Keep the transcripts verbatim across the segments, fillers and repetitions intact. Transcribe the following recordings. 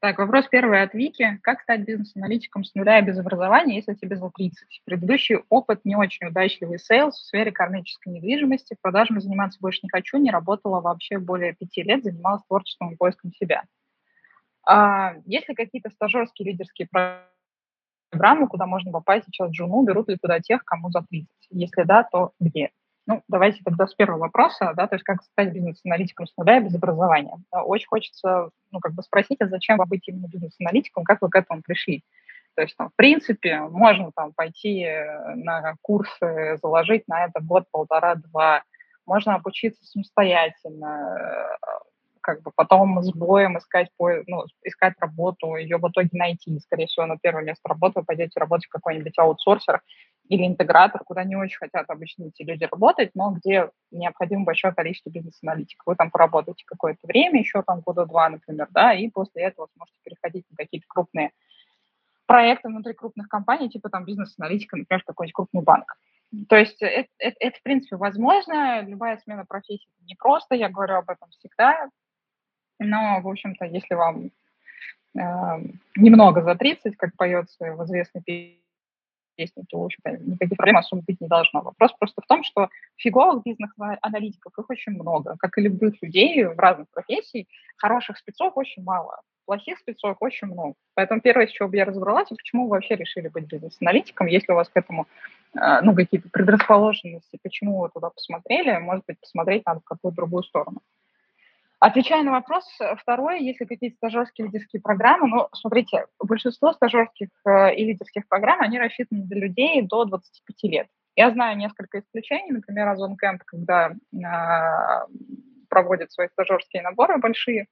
Так, вопрос первый от Вики. Как стать бизнес-аналитиком с нуля и без образования, если тебе за тридцать? Предыдущий опыт не очень удачливый сейлс в сфере коммерческой недвижимости. Продажами заниматься больше не хочу, не работала вообще более пяти лет, занималась творчеством и поиском себя. А, есть ли какие-то стажерские лидерские программы, куда можно попасть сейчас джуну? Берут ли туда тех, кому за тридцать? Если да, то где? Ну, давайте тогда с первого вопроса, да, то есть как стать бизнес-аналитиком с нуля и без образования. Очень хочется, ну, как бы спросить, а зачем вам быть именно бизнес-аналитиком, как вы к этому пришли? То есть, там, в принципе, можно там пойти на курсы, заложить на это год, полтора, два, можно обучиться самостоятельно, как бы потом с боем искать, ну, искать работу, ее в итоге найти, скорее всего, на первое место работы вы пойдете работать в какой-нибудь аутсорсер или интегратор, куда не очень хотят обычно эти люди работать, но где необходимо большое количество бизнес-аналитиков. Вы там поработаете какое-то время, еще там года два, например, да, и после этого сможете переходить на какие-то крупные проекты внутри крупных компаний, типа там бизнес-аналитика, например, какой-нибудь крупный банк. То есть это, это, это, в принципе, возможно. Любая смена профессии непросто, я говорю об этом всегда, но, в общем-то, если вам э, немного за тридцать, как поется в известной песне, песни, то, в общем-то, никаких проблем особо быть не должно. Вопрос просто в том, что фиговых бизнес-аналитиков, их очень много. Как и любых людей в разных профессиях, хороших спецов очень мало, плохих спецов очень много. Поэтому первое, с чего бы я разобралась, почему вы вообще решили быть бизнес-аналитиком, если у вас к этому ну, какие-то предрасположенности, почему вы туда посмотрели, может быть, посмотреть надо в какую-то другую сторону. Отвечая на вопрос, второе, есть ли какие-то стажерские лидерские программы, ну, смотрите, большинство стажерских и лидерских программ, они рассчитаны для людей до двадцати пяти лет. Я знаю несколько исключений, например, Озон Кэмп, когда э, проводят свои стажерские наборы большие,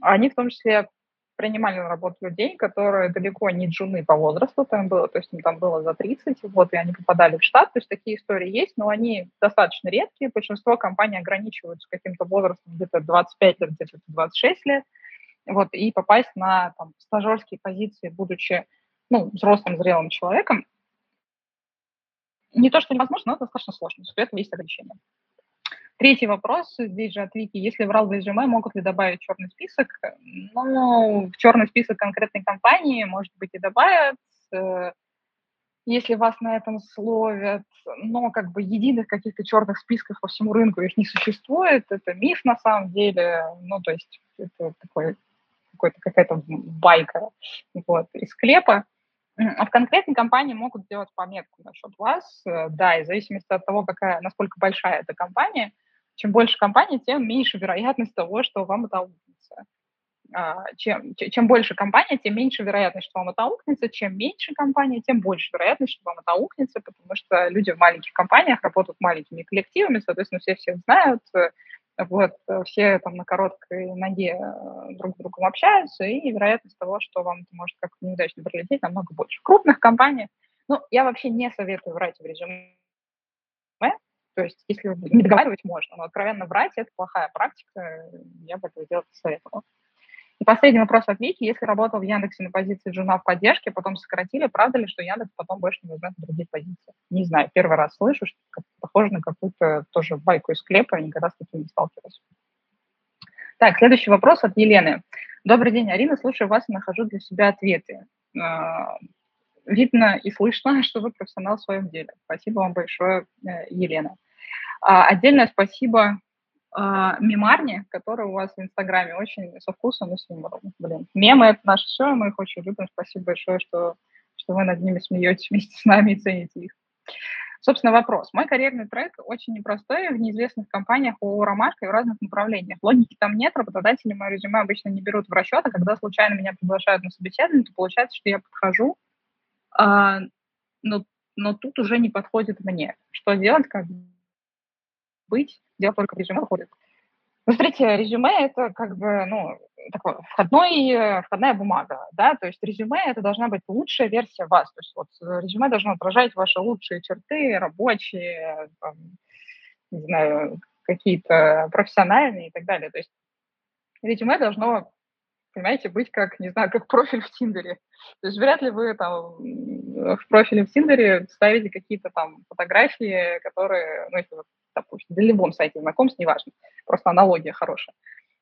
они в том числе принимали на работу людей, которые далеко не джуны по возрасту, там было, то есть им там было за тридцать, вот, и они попадали в штат, то есть такие истории есть, но они достаточно редкие, большинство компаний ограничиваются каким-то возрастом где-то двадцать пять лет, где-то двадцать шесть лет, вот, и попасть на там, стажерские позиции, будучи, ну, взрослым, зрелым человеком, не то что невозможно, но это достаточно сложно, то есть есть ограничения. Третий вопрос, здесь же от Вики. Если врал в резюме, могут ли добавить черный список? Ну, в черный список конкретной компании, может быть, и добавят, если вас на этом словят. Но как бы единых каких-то черных списков по всему рынку их не существует. Это миф на самом деле. Ну, то есть это такой, какой-то, какая-то байка вот, из склепа. А в конкретной компании могут сделать пометку насчет вас. Да, и в зависимости от того, какая, насколько большая эта компания, чем больше компаний, тем меньше вероятность того, что вам это аукнется. Чем, чем больше компания, тем меньше вероятность, что вам это аукнется. Чем меньше компания, тем больше вероятность, что вам это аукнется, потому что люди в маленьких компаниях работают маленькими коллективами, соответственно, все всех знают, вот, все там на короткой ноге друг с другом общаются, и вероятность того, что вам это может как-то неудачно прилететь, намного больше. В крупных компаниях, ну, я вообще не советую врать в режиме. То есть, если не договаривать, можно, но откровенно врать – это плохая практика, я бы этого делать не советовала. И последний вопрос от Вики. Если работал в Яндексе на позиции джуна в поддержке, потом сократили, правда ли, что Яндекс потом больше не возьмет на другие позиции? Не знаю, первый раз слышу, что похоже на какую-то тоже байку из склепа, я никогда с таким не сталкивалась. Так, следующий вопрос от Елены. Добрый день, Арина, слушаю вас и нахожу для себя ответы. Видно и слышно, что вы профессионал в своем деле. Спасибо вам большое, Елена. Отдельное спасибо мемарне, которая у вас в Инстаграме, очень со вкусом и с юмором. Блин, мемы – это наше все, мы их очень любим. Спасибо большое, что, что вы над ними смеетесь вместе с нами и цените их. Собственно, вопрос. Мой карьерный трек очень непростой, в неизвестных компаниях ООО «Ромашка» и в разных направлениях. Логики там нет, работодатели мое резюме обычно не берут в расчет, а когда случайно меня приглашают на собеседование, то получается, что я подхожу, а, но, но тут уже не подходит мне. Что делать, как быть? Дело только в резюме выходит. Ну, смотрите, резюме – это как бы, ну, такой входной, входная бумага, да, то есть резюме – это должна быть лучшая версия вас, то есть вот резюме должно отражать ваши лучшие черты, рабочие, там, не знаю, какие-то профессиональные и так далее, то есть резюме должно, понимаете, быть как, не знаю, как профиль в Тиндере, то есть вряд ли вы там в профиле в Тиндере ставите какие-то там фотографии, которые, ну, если вы допустим, на любом сайте знакомств, неважно, просто аналогия хорошая.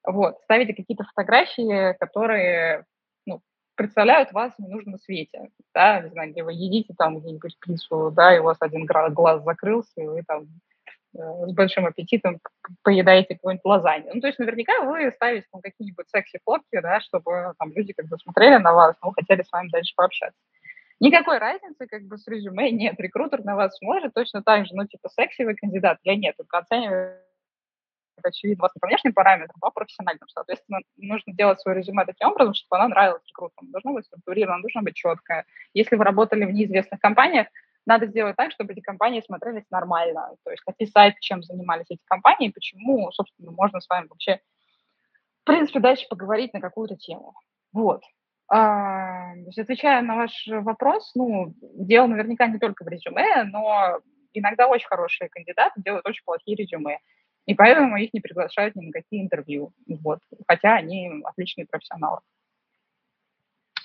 Вот, ставите какие-то фотографии, которые, ну, представляют вас в ненужном свете, да, не знаю, где вы едите там где-нибудь пиццу, да, и у вас один глаз закрылся, и вы там э, с большим аппетитом поедаете какую-нибудь лазанью. Ну, то есть наверняка вы ставите там какие-нибудь секси-фотки, да, чтобы там люди как бы смотрели на вас, но хотели с вами дальше пообщаться. Никакой разницы как бы с резюме нет. Рекрутер на вас смотрит точно так же, ну, типа, секси вы кандидат, я нет. Только оценивает, очевидно, вас не по внешним параметрам, а по профессиональным. Соответственно, нужно делать свое резюме таким образом, чтобы оно нравилось рекрутерам. Должно быть структурировано, должно быть четкое. Если вы работали в неизвестных компаниях, надо сделать так, чтобы эти компании смотрелись нормально. То есть описать, чем занимались эти компании, почему, собственно, можно с вами вообще, в принципе, дальше поговорить на какую-то тему. Вот. То есть, отвечая на ваш вопрос, ну, дело наверняка не только в резюме, но иногда очень хорошие кандидаты делают очень плохие резюме, и поэтому их не приглашают ни на какие интервью, вот, хотя они отличные профессионалы.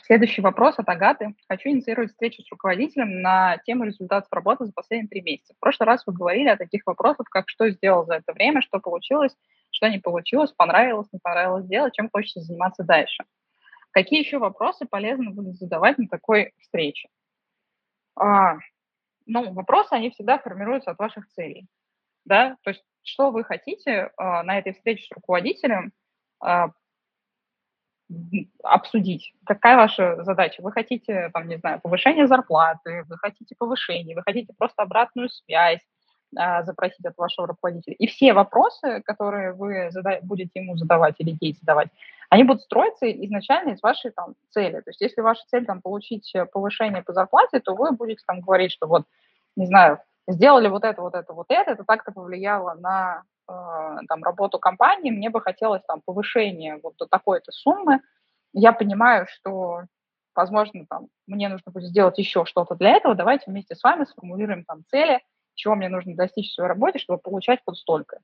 Следующий вопрос от Агаты. Хочу инициировать встречу с руководителем на тему результатов работы за последние три месяца. В прошлый раз вы говорили о таких вопросах, как что сделал за это время, что получилось, что не получилось, понравилось, не понравилось делать, чем хочется заниматься дальше. Какие еще вопросы полезно будут задавать на такой встрече? А, ну, вопросы, они всегда формируются от ваших целей, да, то есть что вы хотите а, на этой встрече с руководителем а, обсудить, какая ваша задача? Вы хотите, там, не знаю, повышение зарплаты, вы хотите повышение, вы хотите просто обратную связь а, запросить от вашего руководителя. И все вопросы, которые вы зада- будете ему задавать или ей задавать, они будут строиться изначально из вашей там цели. То есть если ваша цель там получить повышение по зарплате, то вы будете там говорить, что вот, не знаю, сделали вот это, вот это, вот это, это так-то повлияло на э, там, работу компании, мне бы хотелось там повышение вот до такой-то суммы. Я понимаю, что, возможно, там, мне нужно будет сделать еще что-то для этого, давайте вместе с вами сформулируем там цели, чего мне нужно достичь в своей работе, чтобы получать вот столько.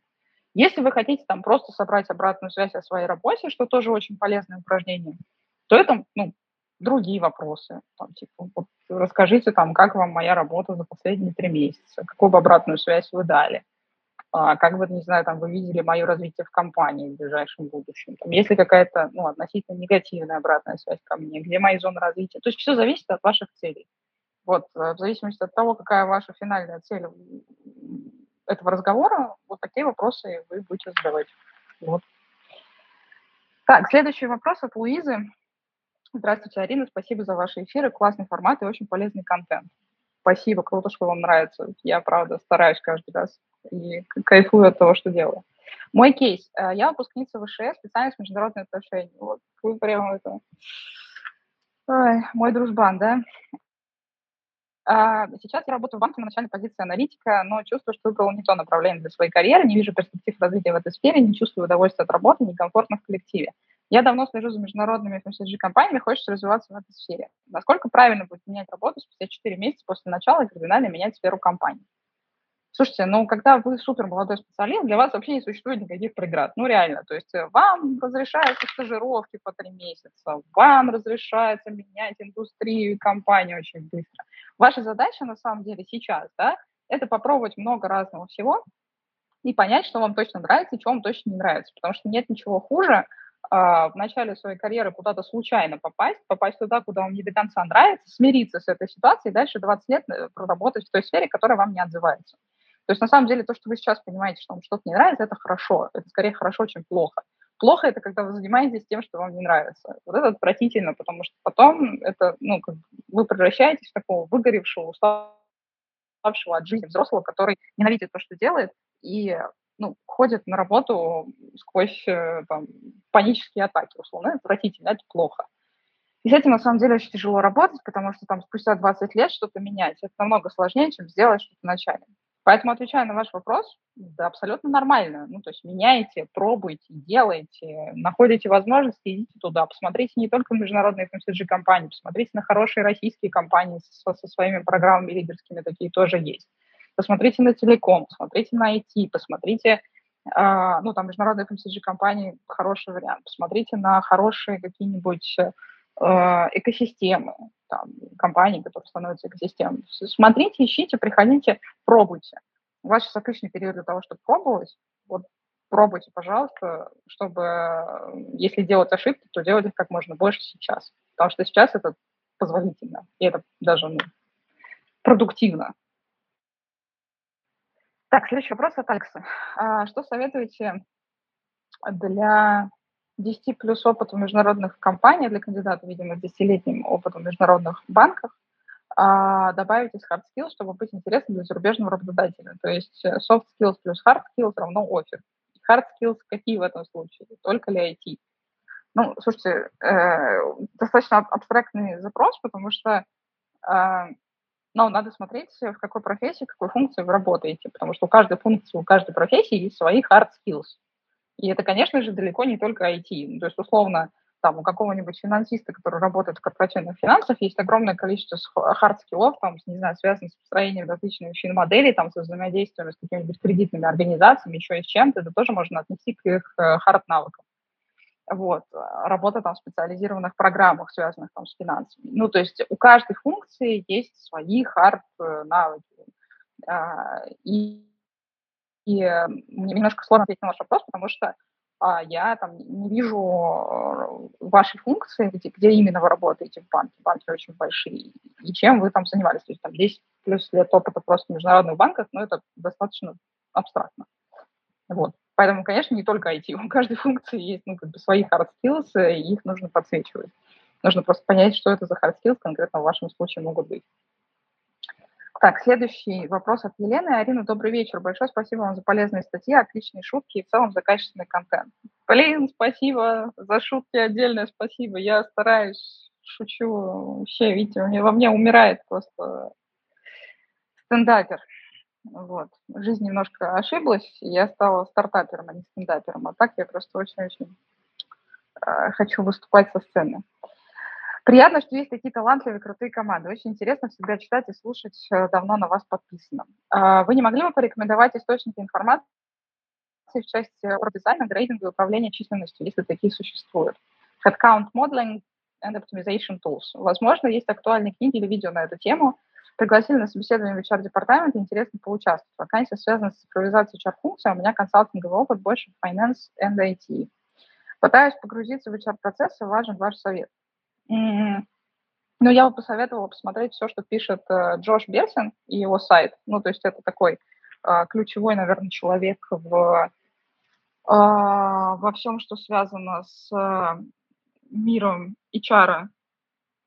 Если вы хотите там просто собрать обратную связь о своей работе, что тоже очень полезное упражнение, то это, ну, другие вопросы. Там, типа, вот, расскажите, там, как вам моя работа за последние три месяца, какую бы обратную связь вы дали, а, как бы, не знаю, там, вы видели мое развитие в компании в ближайшем будущем, там, есть ли какая-то, ну, относительно негативная обратная связь ко мне, где мои зоны развития. То есть все зависит от ваших целей. Вот, в зависимости от того, какая ваша финальная цель этого разговора, вот такие вопросы вы будете задавать. Вот. Так, следующий вопрос от Луизы. Здравствуйте, Арина, спасибо за ваши эфиры, классный формат и очень полезный контент. Спасибо, круто, что вам нравится. Я, правда, стараюсь каждый раз и кайфую от того, что делаю. Мой кейс. Я выпускница ВШС, специальность международные отношения. Вот, вы прямо это... Ой, мой дружбан, да? Сейчас я работаю в банке на начальной позиции аналитика, но чувствую, что выбрала не то направление для своей карьеры, не вижу перспектив развития в этой сфере, не чувствую удовольствия от работы, некомфортно в коллективе. Я давно слежу за международными эф эм си джи-компаниями, хочется развиваться в этой сфере. Насколько правильно будет менять работу спустя четыре месяца после начала и кардинально менять сферу компании? Слушайте, ну, когда вы супер молодой специалист, для вас вообще не существует никаких преград. Ну, реально. То есть вам разрешаются стажировки по три месяца, вам разрешается менять индустрию и компанию очень быстро. Ваша задача, на самом деле, сейчас, да, это попробовать много разного всего и понять, что вам точно нравится и что вам точно не нравится. Потому что нет ничего хуже э, в начале своей карьеры куда-то случайно попасть, попасть туда, куда вам не до конца нравится, смириться с этой ситуацией и дальше двадцать лет проработать в той сфере, которая вам не отзывается. То есть, на самом деле, то, что вы сейчас понимаете, что вам что-то не нравится, это хорошо. Это скорее хорошо, чем плохо. Плохо – это когда вы занимаетесь тем, что вам не нравится. Вот это отвратительно, потому что потом это, ну, как вы превращаетесь в такого выгоревшего, уставшего от жизни взрослого, который ненавидит то, что делает, и ну, ходит на работу сквозь там, панические атаки, условно. Это отвратительно, это плохо. И с этим, на самом деле, очень тяжело работать, потому что там спустя двадцать лет что-то менять. Это намного сложнее, чем сделать что-то вначале. Поэтому, отвечая на ваш вопрос, да, абсолютно нормально. Ну, то есть меняйте, пробуйте, делайте, находите возможности, идите туда. Посмотрите не только международные эм си джи-компании, посмотрите на хорошие российские компании со, со своими программами лидерскими, такие тоже есть. Посмотрите на телеком, посмотрите на ай ти, посмотрите, э, ну, там, международные эм си джи-компании, хороший вариант. Посмотрите на хорошие какие-нибудь экосистемы, там, компании, которые становятся экосистемой. Смотрите, ищите, приходите, пробуйте. У вас сейчас отличный период для того, чтобы пробовать. Вот пробуйте, пожалуйста, чтобы, если делать ошибки, то делать их как можно больше сейчас. Потому что сейчас это позволительно, и это даже, ну, продуктивно. Так, следующий вопрос от Алекса. Что советуете для десять плюс опыта в международных компаниях, для кандидатов, видимо, с десятилетним опытом в международных банках, добавить из hard skills, чтобы быть интересным для зарубежного работодателя. То есть soft skills плюс hard skills равно оффер. Hard skills какие в этом случае? Только ли ай ти? Ну, слушайте, э, достаточно абстрактный запрос, потому что э, ну, надо смотреть, в какой профессии, в какой функции вы работаете, потому что у каждой функции, у каждой профессии есть свои hard skills. И это, конечно же, далеко не только ай ти. Ну, то есть, условно, там, у какого-нибудь финансиста, который работает в корпоративных финансах, есть огромное количество хард-скиллов, там, не знаю, связанных с построением различных моделей, там, со взаимодействием с какими-нибудь кредитными организациями, еще и с чем-то. Это тоже можно отнести к их хард-навыкам. Вот. Работа там в специализированных программах, связанных там с финансами. Ну, то есть, у каждой функции есть свои хард-навыки. И И мне немножко сложно ответить на ваш вопрос, потому что а, я там не вижу вашей функции, где, где именно вы работаете в банке. Банки очень большие. И чем вы там занимались? То есть там десять плюс лет опыта просто в международных банках, но это достаточно абстрактно. Вот. Поэтому, конечно, не только ай ти. У каждой функции есть, ну, как бы свои hard skills, и их нужно подсвечивать. Нужно просто понять, что это за hard skills конкретно в вашем случае могут быть. Так, следующий вопрос от Елены. Арина, добрый вечер. Большое спасибо вам за полезные статьи, отличные шутки и в целом за качественный контент. Блин, спасибо. За шутки отдельное спасибо. Я стараюсь, шучу. Вообще, видите, у меня, во мне умирает просто стендапер. Вот. Жизнь немножко ошиблась, и я стала стартапером, а не стендапером. А так я просто очень-очень хочу выступать со сцены. Приятно, что есть такие талантливые, крутые команды. Очень интересно всегда читать и слушать. Давно на вас подписано. Вы не могли бы порекомендовать источники информации в части дизайна, грейдинга и управления численностью, если такие существуют? Headcount Modeling and Optimization Tools. Возможно, есть актуальные книги или видео на эту тему. Пригласили на собеседование в эйч ар-департамент, интересно поучаствовать. Вакансия связана с цифровизацией эйч ар-функций, а у меня консалтинговый опыт больше в Finance and ай ти. Пытаюсь погрузиться в эйч ар-процессы, важен ваш совет. Ну, я бы посоветовала посмотреть все, что пишет э, Джош Берсин и его сайт. Ну, то есть это такой э, ключевой, наверное, человек в, э, во всем, что связано с э, миром эйч ар,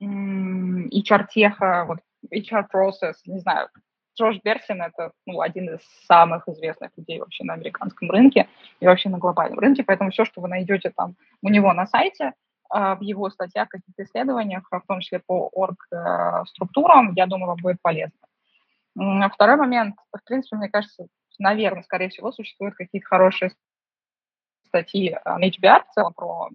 э, эйч ар-теха, вот, эйч ар-процесс, не знаю. Джош Берсин – это, ну, один из самых известных людей вообще на американском рынке и вообще на глобальном рынке, поэтому все, что вы найдете там у него на сайте, в его статьях, каких-то исследованиях, в том числе по орг-структурам, я думаю, вам будет полезно. Второй момент. В принципе, мне кажется, наверное, скорее всего, существуют какие-то хорошие статьи на эйч би ар в целом про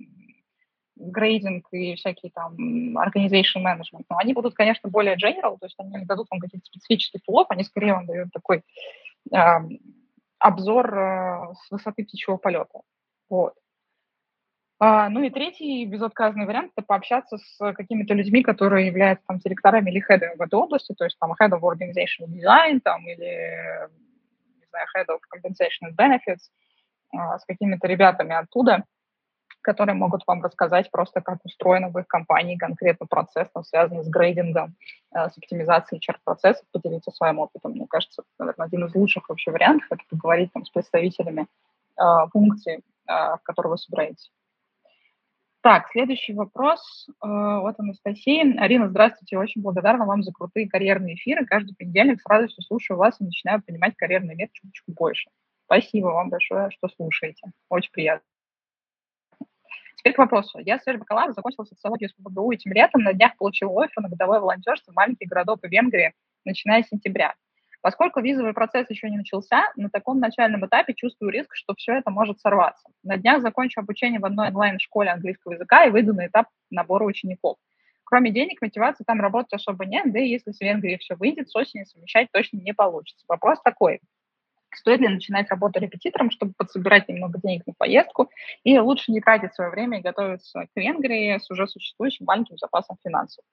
грейдинг и всякие там organization management. Но они будут, конечно, более general, то есть они не дадут вам каких-то специфических тулов, они скорее вам дают такой обзор с высоты птичьего полета. Вот. Ну и третий безотказный вариант – это пообщаться с какими-то людьми, которые являются там, директорами или хедами в этой области, то есть там head of organizational design там, или не знаю, head of compensation and benefits, с какими-то ребятами оттуда, которые могут вам рассказать просто, как устроено в их компании конкретно процесс, там, связанный с грейдингом, с оптимизацией эйч ар-процессов, поделиться своим опытом. Мне кажется, это, наверное, один из лучших вообще вариантов – это поговорить там, с представителями функций, в которые вы собираетесь. Так, следующий вопрос от Анастасии. Арина, здравствуйте, очень благодарна вам за крутые карьерные эфиры. Каждый понедельник с радостью слушаю вас и начинаю понимать карьерный мир чуточку больше. Спасибо вам большое, что слушаете. Очень приятно. Теперь к вопросу. Я свежий бакалавр, закончила социологию СПбГУ этим летом, на днях получила оффер на годовое волонтерство в маленьких городов и Венгрии, начиная с сентября. Поскольку визовый процесс еще не начался, на таком начальном этапе чувствую риск, что все это может сорваться. На днях закончу обучение в одной онлайн-школе английского языка и выйду на этап набора учеников. Кроме денег, мотивации там работать особо нет, да и если с Венгрии все выйдет, с осени совмещать точно не получится. Вопрос такой. Стоит ли начинать работу репетитором, чтобы подсобирать немного денег на поездку, и лучше не тратить свое время и готовиться к Венгрии с уже существующим маленьким запасом финансов?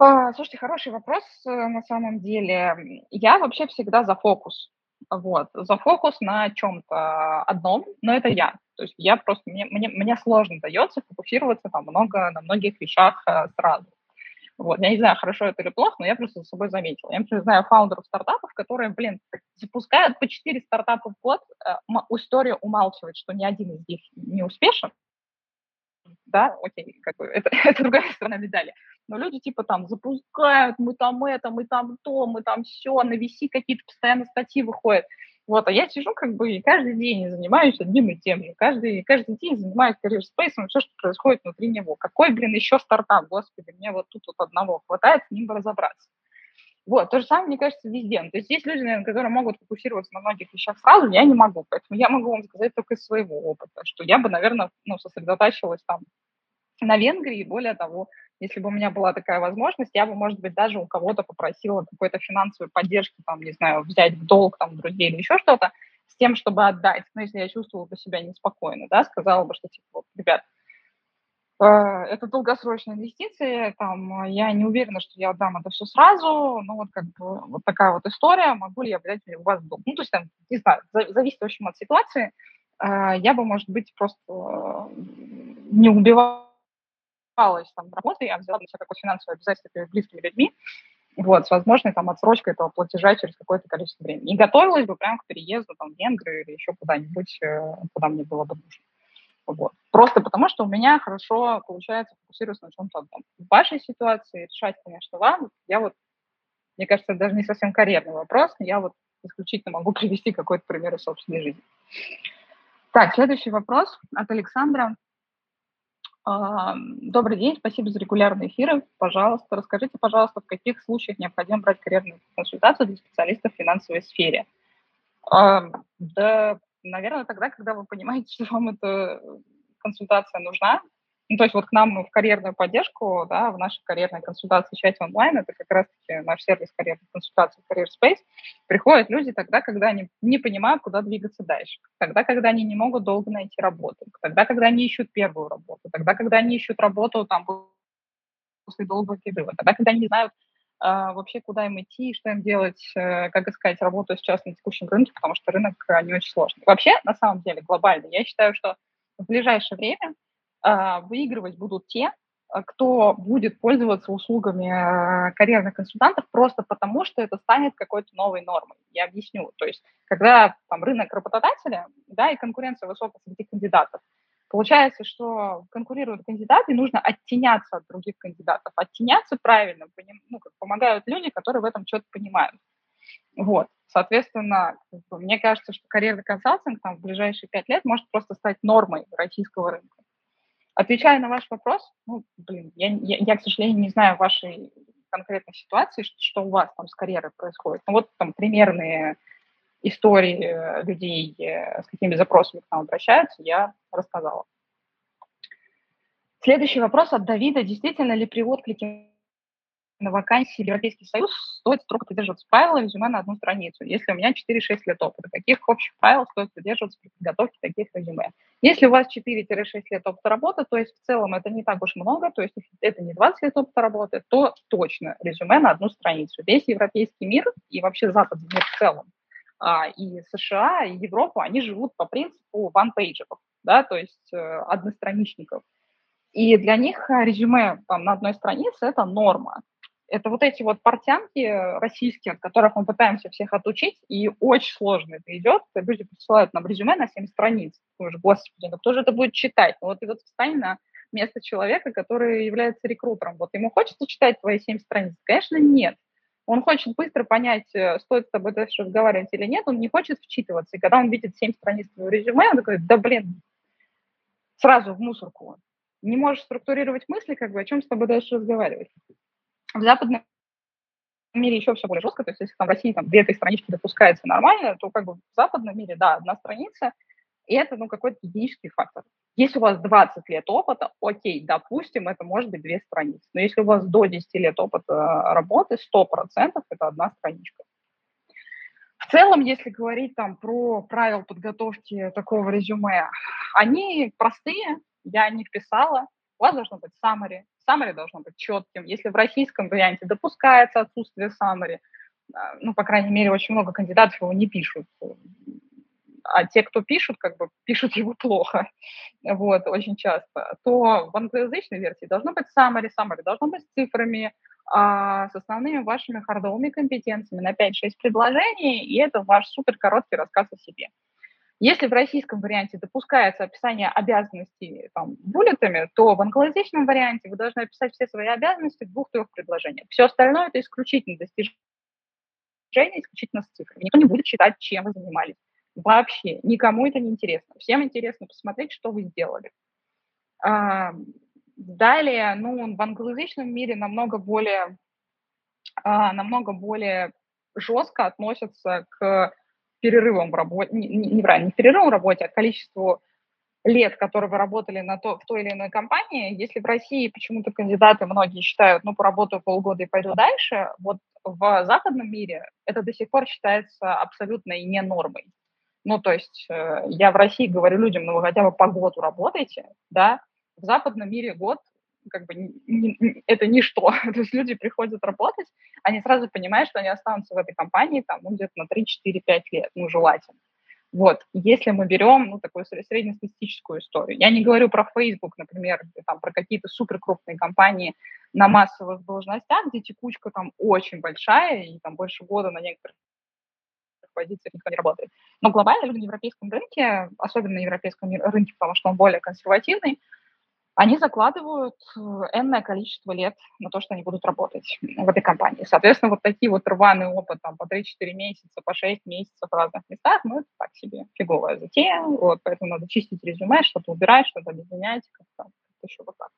Слушайте, хороший вопрос на самом деле. Я вообще всегда за фокус. Вот. За фокус на чем-то одном, но это я. То есть я просто, мне, мне, мне сложно дается фокусироваться там, много, на многих вещах сразу. Вот. Я не знаю, хорошо это или плохо, но я просто за собой заметила. Я, например, знаю фаундеров стартапов, которые, блин, запускают по четыре стартапа в год. История умалчивает, что ни один из них не успешен. Да, окей, как бы, это, это другая сторона медали. Но люди типа там запускают, мы там это, мы там то, мы там все, на ви си какие-то постоянно статьи выходят. Вот, а я сижу как бы и каждый день занимаюсь одним и тем же. Каждый, каждый день занимаюсь Career Space, все, что происходит внутри него. Какой, блин, еще стартап, господи, мне вот тут вот одного хватает, с ним бы разобраться. Вот, то же самое, мне кажется, везде. То есть есть люди, наверное, которые могут фокусироваться на многих вещах сразу, я не могу. Поэтому я могу вам сказать только из своего опыта, что я бы, наверное, ну, сосредотачивалась там на Венгрии. Более того, если бы у меня была такая возможность, я бы, может быть, даже у кого-то попросила какой-то финансовой поддержки, там, не знаю, взять в долг там друзей или еще что-то, с тем, чтобы отдать. Но если я чувствовала бы себя неспокойно, да, сказала бы, что, типа, вот, ребят, это долгосрочные инвестиции, там, я не уверена, что я отдам это все сразу, ну, вот, как бы, вот такая вот история, могу ли я взять у вас долг? Ну, то есть, там, не знаю, зависит, в общем, от ситуации, я бы, может быть, просто не убивалась, там, работой, а взяла на себя такое финансовое обязательство перед близкими людьми, вот, с возможной, там, отсрочкой этого платежа через какое-то количество времени. И готовилась бы прямо к переезду, там, в Венгрию или еще куда-нибудь, куда мне было бы нужно. Вот. Просто потому, что у меня хорошо получается фокусироваться на чем-то одном. В вашей ситуации решать, конечно, вам. Я вот, мне кажется, это даже не совсем карьерный вопрос, но я вот исключительно могу привести какой-то пример из собственной жизни. Так, следующий вопрос от Александра. Добрый день, спасибо за регулярные эфиры. Пожалуйста, расскажите, пожалуйста, в каких случаях необходимо брать карьерную консультацию для специалистов в финансовой сфере? Да... Наверное, тогда, когда вы понимаете, что вам эта консультация нужна. Ну, то есть вот к нам в карьерную поддержку, да, в нашей карьерной консультации в чате онлайн, это как раз-таки наш сервис карьерной консультации Career Space, приходят люди тогда, когда они не понимают, куда двигаться дальше, тогда, когда они не могут долго найти работу, тогда, когда они ищут первую работу, тогда, когда они ищут работу там, после долгого перерыва, тогда, когда они не знают, вообще, куда им идти, что им делать, как искать работу сейчас на текущем рынке, потому что рынок не очень сложный. Вообще, на самом деле, глобально, я считаю, что в ближайшее время выигрывать будут те, кто будет пользоваться услугами карьерных консультантов просто потому, что это станет какой-то новой нормой. Я объясню. То есть, когда там рынок работодателя, да, и конкуренция высокая среди кандидатов, получается, что конкурируют кандидаты, и нужно оттеняться от других кандидатов. Оттеняться правильно, ну, как помогают люди, которые в этом что-то понимают. Вот. Соответственно, мне кажется, что карьерный консалтинг там, в ближайшие пять лет может просто стать нормой российского рынка. Отвечая на ваш вопрос, ну, блин, я, я, я, к сожалению, не знаю вашей конкретной ситуации, что, что у вас там с карьерой происходит. Ну, вот там примерные истории людей, с какими запросами к нам обращаются, я рассказала. Следующий вопрос от Давида. Действительно ли при отклике на вакансии Европейский Союз стоит строго придерживаться правила резюме на одну страницу, если у меня четыре-шесть лет опыта. Каких общих правил стоит придерживаться при подготовке таких резюме? Если у вас четыре-шесть лет опыта работы, то есть в целом это не так уж много, то есть если это не двадцать лет опыта работы, то точно резюме на одну страницу. Весь европейский мир и вообще западный мир в целом, и США, и Европа, они живут по принципу one-pager'ов, да, то есть одностраничников. И для них резюме там, на одной странице – это норма. Это вот эти вот портянки российские, от которых мы пытаемся всех отучить, и очень сложно это идет. Люди присылают нам резюме на семь страниц. Думаешь, господи, ну кто же это будет читать? Ну вот ты вот встань на место человека, который является рекрутером. Вот ему хочется читать твои семь страниц? Конечно, нет. Он хочет быстро понять, стоит с тобой дальше разговаривать или нет, он не хочет вчитываться. И когда он видит семь страниц твоего резюме, он такой, да блин, сразу в мусорку. Не можешь структурировать мысли, как бы, о чем с тобой дальше разговаривать. В западном мире еще все более жестко, то есть если там в России там две-три странички допускается нормально, то как бы в западном мире, да, одна страница, и это, ну, какой-то единичный фактор. Если у вас двадцать лет опыта, окей, допустим, это может быть две страницы, но если у вас до десяти лет опыта работы, сто процентов это одна страничка. В целом, если говорить там про правила подготовки такого резюме, они простые, я не вписала. У вас должно быть summary. Summary должно быть четким. Если в российском варианте допускается отсутствие summary, ну, по крайней мере, очень много кандидатов его не пишут. А те, кто пишут, как бы пишут его плохо. Вот, очень часто. То в англоязычной версии должно быть summary. Summary должно быть с цифрами, а с основными вашими хардовыми компетенциями на пять-шесть предложений, и это ваш супер короткий рассказ о себе. Если в российском варианте допускается описание обязанностей там, буллетами, то в англоязычном варианте вы должны описать все свои обязанности в двух-трех предложениях. Все остальное – это исключительно достижения, исключительно с цифрами. Никто не будет читать, чем вы занимались. Вообще никому это не интересно. Всем интересно посмотреть, что вы сделали. Далее, ну, в англоязычном мире намного более, намного более жестко относятся к перерывом в работе, не, не, не перерывом в работе, а количеству лет, которые вы работали на то, в той или иной компании. Если в России почему-то кандидаты многие считают, ну, поработаю полгода и пойду дальше, вот в западном мире это до сих пор считается абсолютной не нормой. Ну, то есть я в России говорю людям, ну, вы хотя бы по году работаете, да, в западном мире год, как бы, не, не, это ничто. То есть люди приходят работать, они сразу понимают, что они останутся в этой компании там, ну, где-то на три-четыре-пять лет, ну, желательно. Вот, если мы берем, ну, такую среднестатистическую историю. Я не говорю про Facebook, например, там, про какие-то суперкрупные компании на массовых должностях, где текучка там очень большая, и там больше года на некоторых позициях никто не работает. Но глобально на европейском рынке, особенно на европейском рынке, потому что он более консервативный, они закладывают энное количество лет на то, что они будут работать в этой компании. Соответственно, вот такие вот рваные опыт, там, по три-четыре месяца, по шесть месяцев в разных местах, ну, это так себе фиговая затея, вот, поэтому надо чистить резюме, что-то убирать, что-то объединять, как-то еще вот так.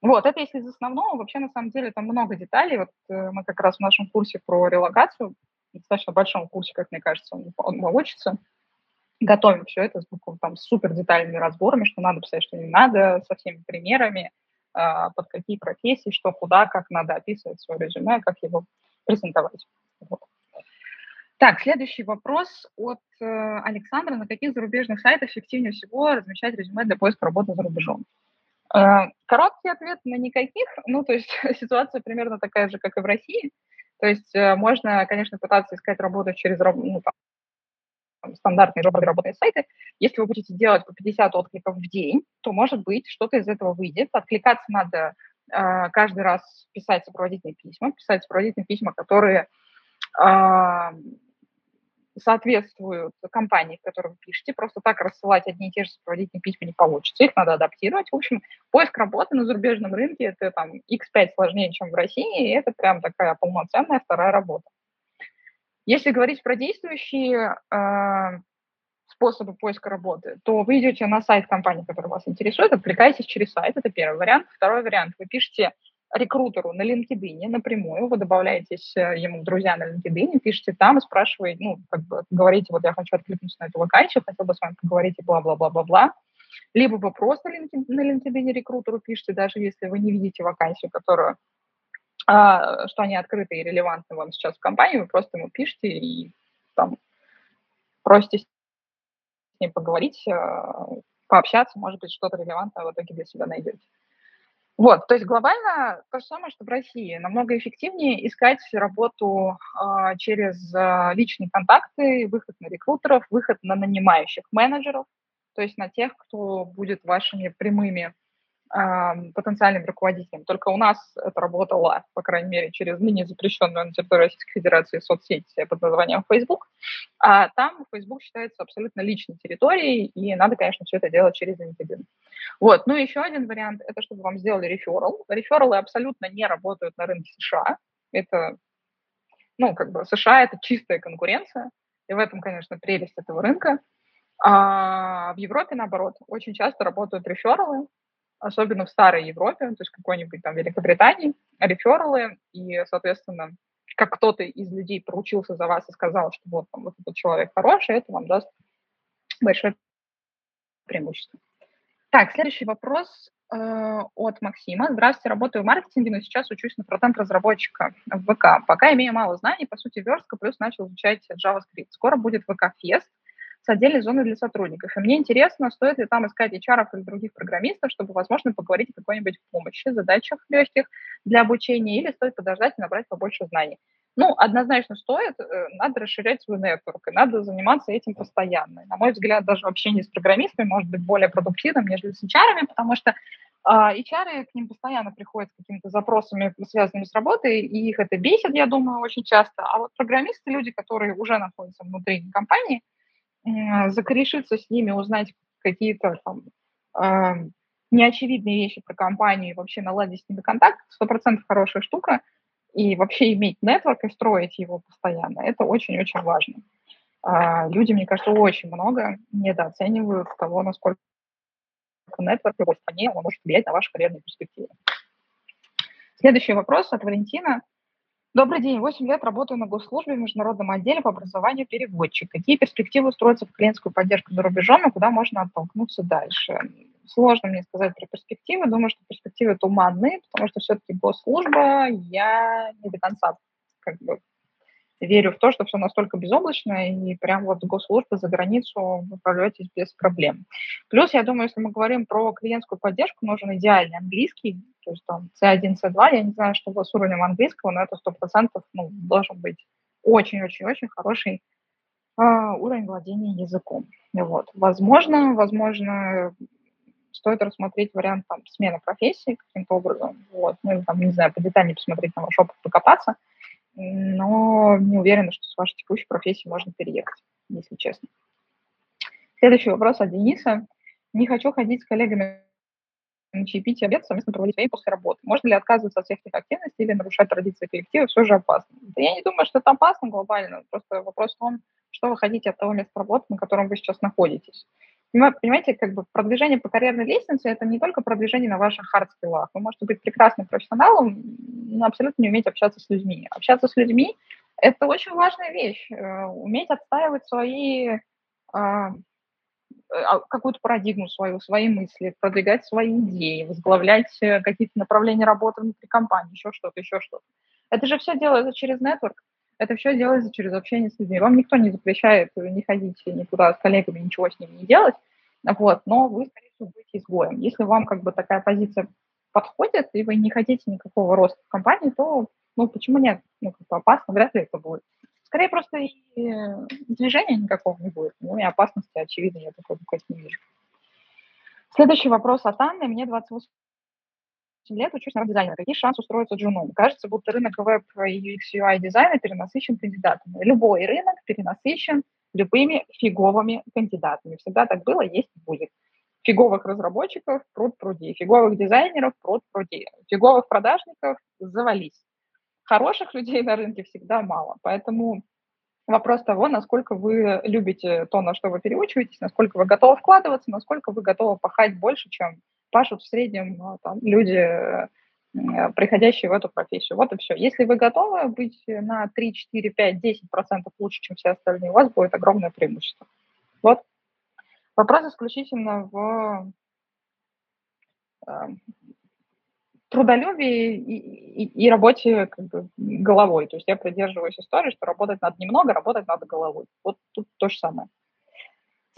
Вот, это если из основного, вообще, на самом деле, там много деталей, вот мы как раз в нашем курсе про релокацию, достаточно большом курсе, как мне кажется, он, он получится, готовим все это с, там, с супер детальными разборами, что надо писать, что не надо, со всеми примерами, э, под какие профессии, что, куда, как надо описывать свое резюме, как его презентовать. Вот. Так, следующий вопрос от э, Александра. На каких зарубежных сайтах эффективнее всего размещать резюме для поиска работы за рубежом? Э, короткий ответ на никаких. Ну, то есть ситуация примерно такая же, как и в России. То есть э, можно, конечно, пытаться искать работу через, ну, там, стандартные работные сайты. Если вы будете делать по пятьдесят откликов в день, то, может быть, что-то из этого выйдет. Откликаться надо э, каждый раз, писать сопроводительные письма, писать сопроводительные письма, которые э, соответствуют компании, в которой вы пишете. Просто так рассылать одни и те же сопроводительные письма не получится, их надо адаптировать. В общем, поиск работы на зарубежном рынке – это там икс пять сложнее, чем в России, и это прям такая полноценная вторая работа. Если говорить про действующие э, способы поиска работы, то вы идете на сайт компании, которая вас интересует, откликаетесь через сайт, это первый вариант. Второй вариант, вы пишете рекрутеру на LinkedIn напрямую, вы добавляетесь ему в друзья на LinkedIn, пишете там и спрашиваете, ну, как бы говорите, вот я хочу откликнуться на эту вакансию, хотел бы с вами поговорить и бла-бла-бла-бла-бла. Либо вы просто на LinkedIn рекрутеру пишете, даже если вы не видите вакансию, которую а, что они открыты и релевантны вам сейчас в компании, вы просто ему пишете и там просите с ним поговорить, пообщаться, может быть, что-то релевантное в итоге для себя найдете. Вот, то есть глобально то же самое, что в России. Намного эффективнее искать работу э, через э, личные контакты, выход на рекрутеров, выход на нанимающих менеджеров, то есть на тех, кто будет вашими прямыми э, потенциальным руководителем. Только у нас это работало, по крайней мере, через ныне запрещенную на территории Российской Федерации соцсеть под названием Facebook. А там Facebook считается абсолютно личной территорией, и надо, конечно, все это делать через LinkedIn. Вот, ну еще один вариант, это чтобы вам сделали реферал. Рефералы абсолютно не работают на рынке США. Это, ну, как бы США – это чистая конкуренция, и в этом, конечно, прелесть этого рынка. А в Европе, наоборот, очень часто работают рефералы, особенно в старой Европе, то есть какой-нибудь там Великобритании, рефералы, и, соответственно, как кто-то из людей поручился за вас и сказал, что вот, там, вот этот человек хороший, это вам даст большое преимущество. Так, следующий вопрос э, от Максима. Здравствуйте, работаю в маркетинге, но сейчас учусь на фронтенд-разработчика в ВК. Пока имею мало знаний, по сути, верстка, плюс начал изучать JavaScript. Скоро будет вэ ка-фест с отдельной зоной для сотрудников. И мне интересно, стоит ли там искать эйч ар или других программистов, чтобы, возможно, поговорить о какой-нибудь помощи, задачах легких для обучения, или стоит подождать и набрать побольше знаний. Ну, однозначно стоит, надо расширять свой нетворк, и надо заниматься этим постоянно. На мой взгляд, даже общение с программистами может быть более продуктивным, нежели с эйч ар, потому что эйч ар к ним постоянно приходят с какими-то запросами, связанными с работой, и их это бесит, я думаю, очень часто. А вот программисты, люди, которые уже находятся внутри компании, закорешиться с ними, узнать какие-то там неочевидные вещи про компанию, и вообще наладить с ними контакт, сто процентов хорошая штука. И вообще иметь нетворк и строить его постоянно. Это очень-очень важно. Люди, мне кажется, очень много недооценивают того, насколько нетворк в любой стране он может влиять на вашу карьерную перспективу. Следующий вопрос от Валентина. Добрый день. восемь лет работаю на госслужбе в международном отделе по образованию переводчик. Какие перспективы устроятся в клиентскую поддержку за рубежом и куда можно оттолкнуться дальше? Сложно мне сказать про перспективы. Думаю, что перспективы туманные, потому что все-таки госслужба, я не до конца как бы верю в то, что все настолько безоблачно, и прям вот госслужбы за границу вы управляетесь без проблем. Плюс, я думаю, если мы говорим про клиентскую поддержку, нужен идеальный английский, то есть там си один, си два, я не знаю, что у вас с уровнем английского, но это сто процентов ну, должен быть очень-очень-очень хороший э, уровень владения языком. Вот. Возможно, возможно, стоит рассмотреть вариант там, смены профессии каким-то образом, вот. Ну, или, там, не знаю, по детали посмотреть на ваш опыт, покопаться, но не уверена, что с вашей текущей профессией можно переехать, если честно. Следующий вопрос от Дениса. Не хочу ходить с коллегами на чаепитие, обед, совместно проводить время после работы. Можно ли отказываться от всех этих активностей или нарушать традиции коллектива, все же опасно? Да я не думаю, что это опасно глобально, просто вопрос в том, что вы хотите от того места работы, на котором вы сейчас находитесь. Понимаете, как бы продвижение по карьерной лестнице – это не только продвижение на ваших хард-скиллах. Вы можете быть прекрасным профессионалом, но абсолютно не уметь общаться с людьми. Общаться с людьми – это очень важная вещь. Уметь отстаивать свои, какую-то парадигму свою, свои мысли, продвигать свои идеи, возглавлять какие-то направления работы внутри компании, еще что-то, еще что-то. Это же все делается через нетворк. Это все делается через общение с людьми. Вам никто не запрещает не ходить никуда с коллегами, ничего с ними не делать, вот, но вы, скорее всего, будете изгоем. Если вам как бы такая позиция подходит, и вы не хотите никакого роста в компании, то, ну, почему нет? Ну, как бы опасно, вряд ли это будет. Скорее, просто и движения никакого не будет. Ну, и опасности, очевидно, я такой пока не вижу. Следующий вопрос от Анны. Мне двадцать восемь лет, учусь на дизайнера. Какие шансы устроиться джуном? Кажется, будто рынок веб и ю экс, ю ай дизайна перенасыщен кандидатами. Любой рынок перенасыщен любыми фиговыми кандидатами. Всегда так было, есть и будет. Фиговых разработчиков пруд пруди, фиговых дизайнеров пруд пруди, фиговых продажников завались. Хороших людей на рынке всегда мало, поэтому вопрос того, насколько вы любите то, на что вы переучиваетесь, насколько вы готовы вкладываться, насколько вы готовы пахать больше, чем пашут в среднем там, люди, приходящие в эту профессию. Вот и все. Если вы готовы быть на три, четыре, пять, десять процентов лучше, чем все остальные, у вас будет огромное преимущество. Вот. Вопрос исключительно в трудолюбии и, и, и работе как бы головой. То есть я придерживаюсь истории, что работать надо немного, работать надо головой. Вот тут то же самое.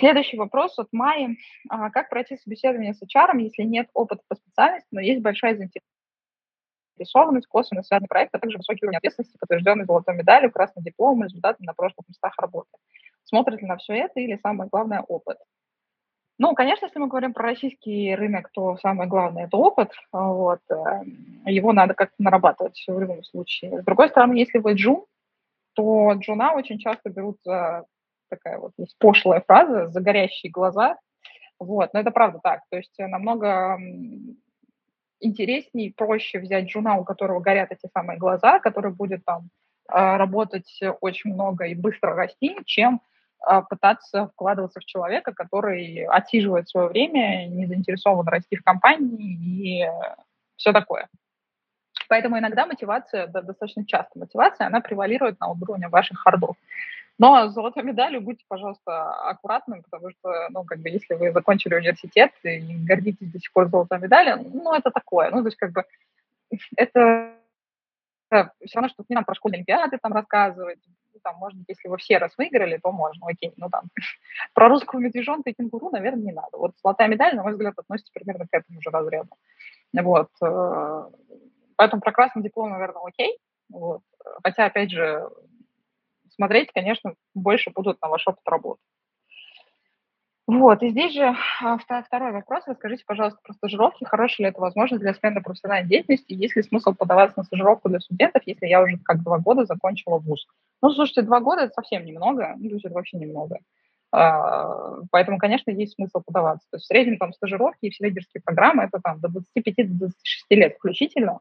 Следующий вопрос от Майи. А как пройти собеседование с эйч ар, если нет опыта по специальности, но есть большая заинтересованность, косвенно связанный проект, а также высокий уровень ответственности, подтвержденный золотой медалью, красным дипломом, результатом на прошлых местах работы? Смотрят ли на все это или, самое главное, опыт? Ну, конечно, если мы говорим про российский рынок, то самое главное – это опыт. Вот. Его надо как-то нарабатывать в любом случае. С другой стороны, если вы джун, то джуна очень часто берут за... такая вот есть пошлая фраза, за горящие глаза, вот, но это правда так, то есть намного интереснее, проще взять джуна, у которого горят эти самые глаза, который будет там работать очень много и быстро расти, чем пытаться вкладываться в человека, который отсиживает свое время, не заинтересован расти в компании и все такое. Поэтому иногда мотивация, да, достаточно часто мотивация, она превалирует на уровне ваших хардов. Но с золотой медалью будьте, пожалуйста, аккуратны, потому что, ну, как бы, если вы закончили университет и гордитесь до сих пор золотой медалью, ну, это такое. Ну, то есть, как бы, это, это все равно, что не надо про школьные олимпиады там рассказывать. Ну, там, может быть, если вы все раз выиграли, то можно, окей. Ну, там, про русского медвежонка и кенгуру, наверное, не надо. Вот золотая медаль, на мой взгляд, относится примерно к этому же разряду. Вот. Поэтому про красный диплом, наверное, окей. Вот. Хотя, опять же, смотреть, конечно, больше будут на ваш опыт работы. Вот, и здесь же второй вопрос. Расскажите, пожалуйста, про стажировки. Хорошая ли это возможность для смены профессиональной деятельности? Есть ли смысл подаваться на стажировку для студентов, если я уже как два года закончила вуз? Ну, слушайте, два года – это совсем немного. Ну, то есть это вообще немного. Поэтому, конечно, есть смысл подаваться. То есть в среднем там стажировки и все лидерские программы – это там до двадцати пяти - двадцати шести лет включительно.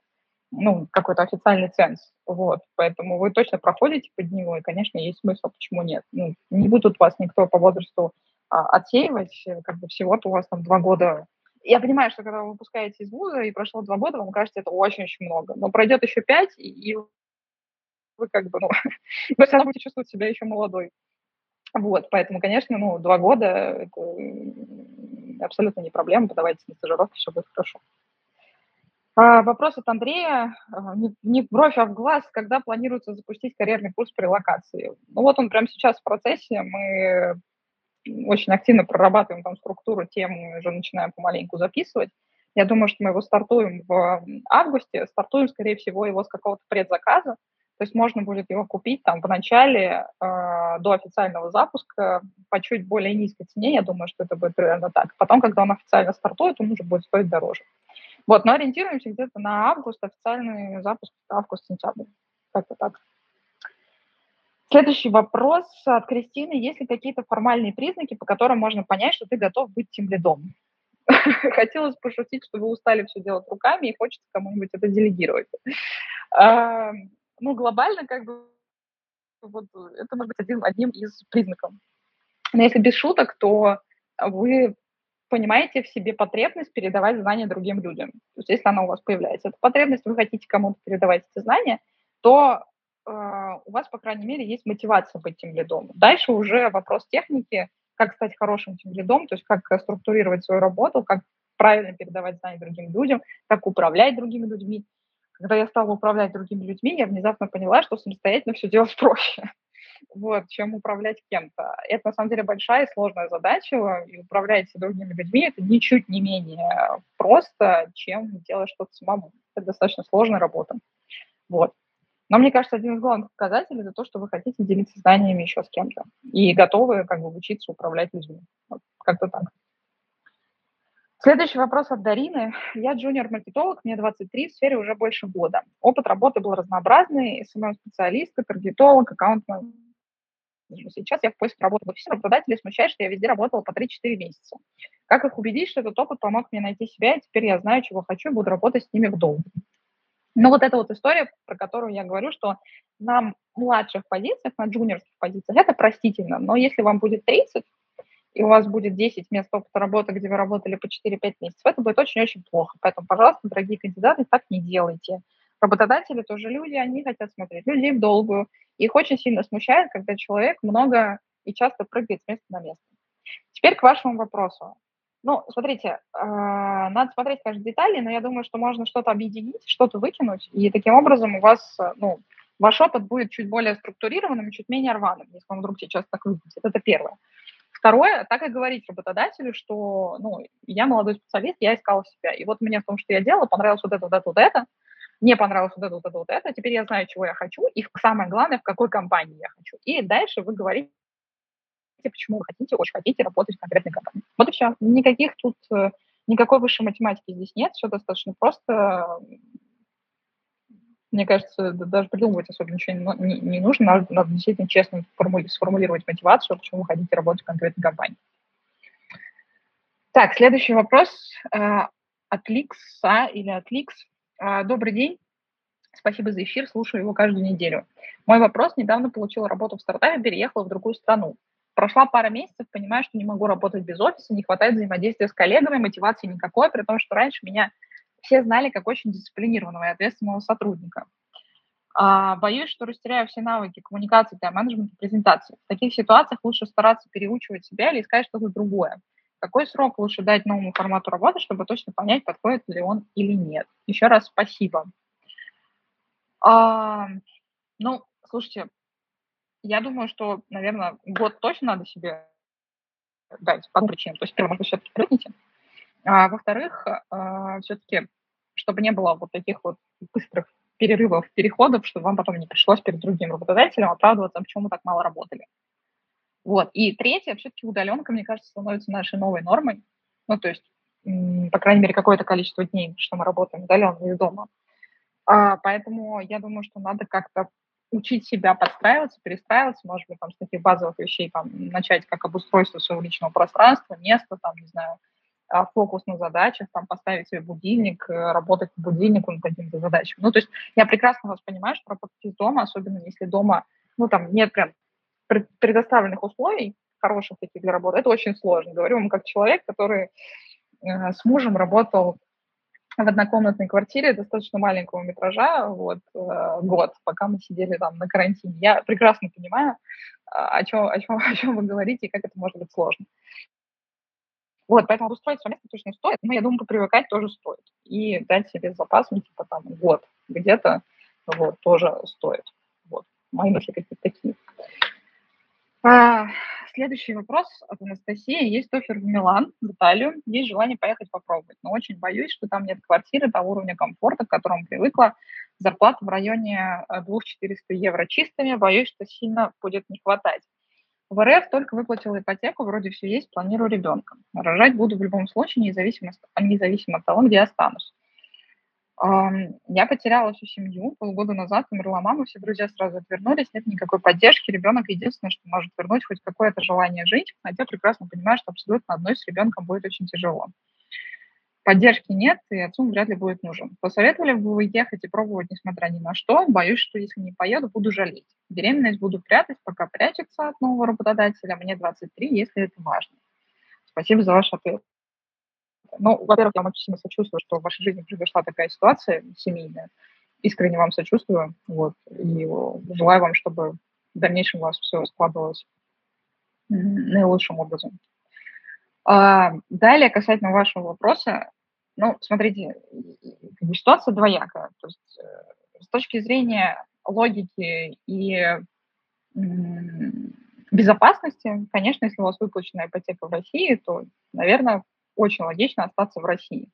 Ну, какой-то официальный ценз, вот, поэтому вы точно проходите под него, и, конечно, есть смысл, почему нет. Ну, не будут вас никто по возрасту а, отсеивать, как бы всего-то у вас там два года. Я понимаю, что когда вы выпускаете из вуза, и прошло два года, вам кажется, это очень-очень много, но пройдет еще пять, и, и вы как бы, ну, вы все равно будете чувствовать себя еще молодой. Вот, поэтому, конечно, ну, два года это абсолютно не проблема, подавайтесь на стажировки, все будет хорошо. Вопрос от Андрея. Не в бровь, а в глаз. Когда планируется запустить карьерный курс при релокации? Ну вот он прямо сейчас в процессе. Мы очень активно прорабатываем там структуру, тему, уже начинаем помаленьку записывать. Я думаю, что мы его стартуем в августе. Стартуем, скорее всего, его с какого-то предзаказа. То есть можно будет его купить там в начале, э, до официального запуска по чуть более низкой цене. Я думаю, что это будет примерно так. Потом, когда он официально стартует, он уже будет стоить дороже. Вот, но ориентируемся где-то на август, официальный запуск август-сентябрь. Как-то так. Следующий вопрос от Кристины. Есть ли какие-то формальные признаки, по которым можно понять, что ты готов быть тимлидом? Хотелось пошутить, что вы устали все делать руками и хочется кому-нибудь это делегировать. Ну, глобально, как бы, это может быть одним из признаков. Но если без шуток, то вы... понимаете в себе потребность передавать знания другим людям. То есть если она у вас появляется, эта потребность, вы хотите кому-то передавать эти знания, то э, у вас, по крайней мере, есть мотивация быть тимлидом. Дальше уже вопрос техники, как стать хорошим тимлидом, то есть как структурировать свою работу, как правильно передавать знания другим людям, как управлять другими людьми. Когда я стала управлять другими людьми, я внезапно поняла, что самостоятельно все делать проще. Вот, чем управлять кем-то. Это, на самом деле, большая и сложная задача, и управлять другими людьми – это ничуть не менее просто, чем делать что-то самому. Это достаточно сложная работа. Вот. Но, мне кажется, один из главных показателей – это то, что вы хотите делиться знаниями еще с кем-то и готовы как бы учиться управлять людьми. Вот, как-то так. Следующий вопрос от Дарины. Я джуниор-маркетолог, мне двадцать три, в сфере уже больше года. Опыт работы был разнообразный, эс эм эм-специалистка, таргетолог, аккаунт-менеджер. Сейчас я в поиске работы в офисе, работодателей смущает, что я везде работала по три-четыре месяца. Как их убедить, что этот опыт помог мне найти себя, и теперь я знаю, чего хочу, и буду работать с ними вдолго? Ну, вот эта вот история, про которую я говорю, что на младших позициях, на джуниорских позициях это простительно, но если вам будет тридцать, и у вас будет десять мест опыта работы, где вы работали по четыре-пять месяцев, это будет очень-очень плохо. Поэтому, пожалуйста, дорогие кандидаты, так не делайте. Работодатели тоже люди, они хотят смотреть людей в долгую. Их очень сильно смущает, когда человек много и часто прыгает с места на место. Теперь к вашему вопросу. Ну, смотрите, э, надо смотреть, конечно, детали, но я думаю, что можно что-то объединить, что-то выкинуть, и таким образом у вас, ну, ваш опыт будет чуть более структурированным и чуть менее рваным, если он вдруг сейчас так выглядит. Это первое. Второе, так и говорить работодателю, что, ну, я молодой специалист, я искала себя, и вот мне в том, что я делала, понравилось вот это, вот это, вот это, мне понравилось вот это, вот это, вот это, теперь я знаю, чего я хочу, и самое главное, в какой компании я хочу. И дальше вы говорите, почему вы хотите, очень хотите работать в конкретной компании. Вот и все. Никаких тут, никакой высшей математики здесь нет, все достаточно просто. Мне кажется, даже придумывать особо ничего не, не нужно, надо, надо действительно честно сформулировать мотивацию, почему вы хотите работать в конкретной компании. Так, следующий вопрос от Ликса или от Ликс. Добрый день. Спасибо за эфир, слушаю его каждую неделю. Мой вопрос. Недавно получила работу в стартапе, переехала в другую страну. Прошла пара месяцев, понимаю, что не могу работать без офиса, не хватает взаимодействия с коллегами, мотивации никакой, при том, что раньше меня все знали как очень дисциплинированного и ответственного сотрудника. А, боюсь, что растеряю все навыки коммуникации, тайм-менеджмента, презентации. В таких ситуациях лучше стараться переучивать себя или искать что-то другое. Какой срок лучше дать новому формату работы, чтобы точно понять, подходит ли он или нет? Еще раз спасибо. А, ну, слушайте, я думаю, что, наверное, год точно надо себе дать по причинам. То есть, первое, может быть, все-таки прыгните. А, во-вторых, а, все-таки, чтобы не было вот таких вот быстрых перерывов, переходов, чтобы вам потом не пришлось перед другим работодателем оправдываться, почему мы так мало работали. Вот. И третье, все-таки удаленка, мне кажется, становится нашей новой нормой. Ну, то есть, м- по крайней мере, какое-то количество дней, что мы работаем удаленно из дома. А, поэтому я думаю, что надо как-то учить себя подстраиваться, перестраиваться, может быть, там, с таких базовых вещей там, начать как обустройство своего личного пространства, места, там, не знаю, фокус на задачах, там, поставить себе будильник, работать по будильнику над каким-то задачам. Ну, то есть я прекрасно вас понимаю, что работать из дома, особенно если дома, ну, там, нет прям предоставленных условий, хороших таких для работы, это очень сложно. Говорю вам как человек, который э, с мужем работал в однокомнатной квартире достаточно маленького метража, вот, э, год, пока мы сидели там на карантине. Я прекрасно понимаю, о чем, о чем, о чем вы говорите и как это может быть сложно. Вот, поэтому устроить свое место точно стоит, но, я думаю, попривыкать тоже стоит. И дать себе запас, ну, типа, там, год где-то, вот, тоже стоит. Вот, мои мысли какие-то такие. А, следующий вопрос от Анастасии. Есть оффер в Милан, в Италию. Есть желание поехать попробовать, но очень боюсь, что там нет квартиры того уровня комфорта, к которому привыкла. Зарплата в районе две тысячи четыреста евро чистыми. Боюсь, что сильно будет не хватать. В РФ только выплатила ипотеку, вроде все есть, планирую ребенка. Рожать буду в любом случае, независимо, независимо от того, где останусь. Я потеряла всю семью, полгода назад умерла мама, все друзья сразу отвернулись, нет никакой поддержки, ребенок единственное, что может вернуть хоть какое-то желание жить, хотя прекрасно понимаю, что абсолютно одной с ребенком будет очень тяжело. Поддержки нет, и отцу вряд ли будет нужен. Посоветовали бы вы ехать и пробовать, несмотря ни на что? Боюсь, что если не поеду, буду жалеть. Беременность буду прятать, пока прячется от нового работодателя, мне двадцать три, если это важно. Спасибо за ваш ответ. Ну, во-первых, я вам очень сильно сочувствую, что в вашей жизни произошла такая ситуация семейная. Искренне вам сочувствую. Вот, и желаю вам, чтобы в дальнейшем у вас все складывалось наилучшим образом. А далее, касательно вашего вопроса, ну, смотрите, ситуация двоякая. То есть, с точки зрения логики и безопасности, конечно, если у вас выплачена ипотека в России, то, наверное, очень логично остаться в России.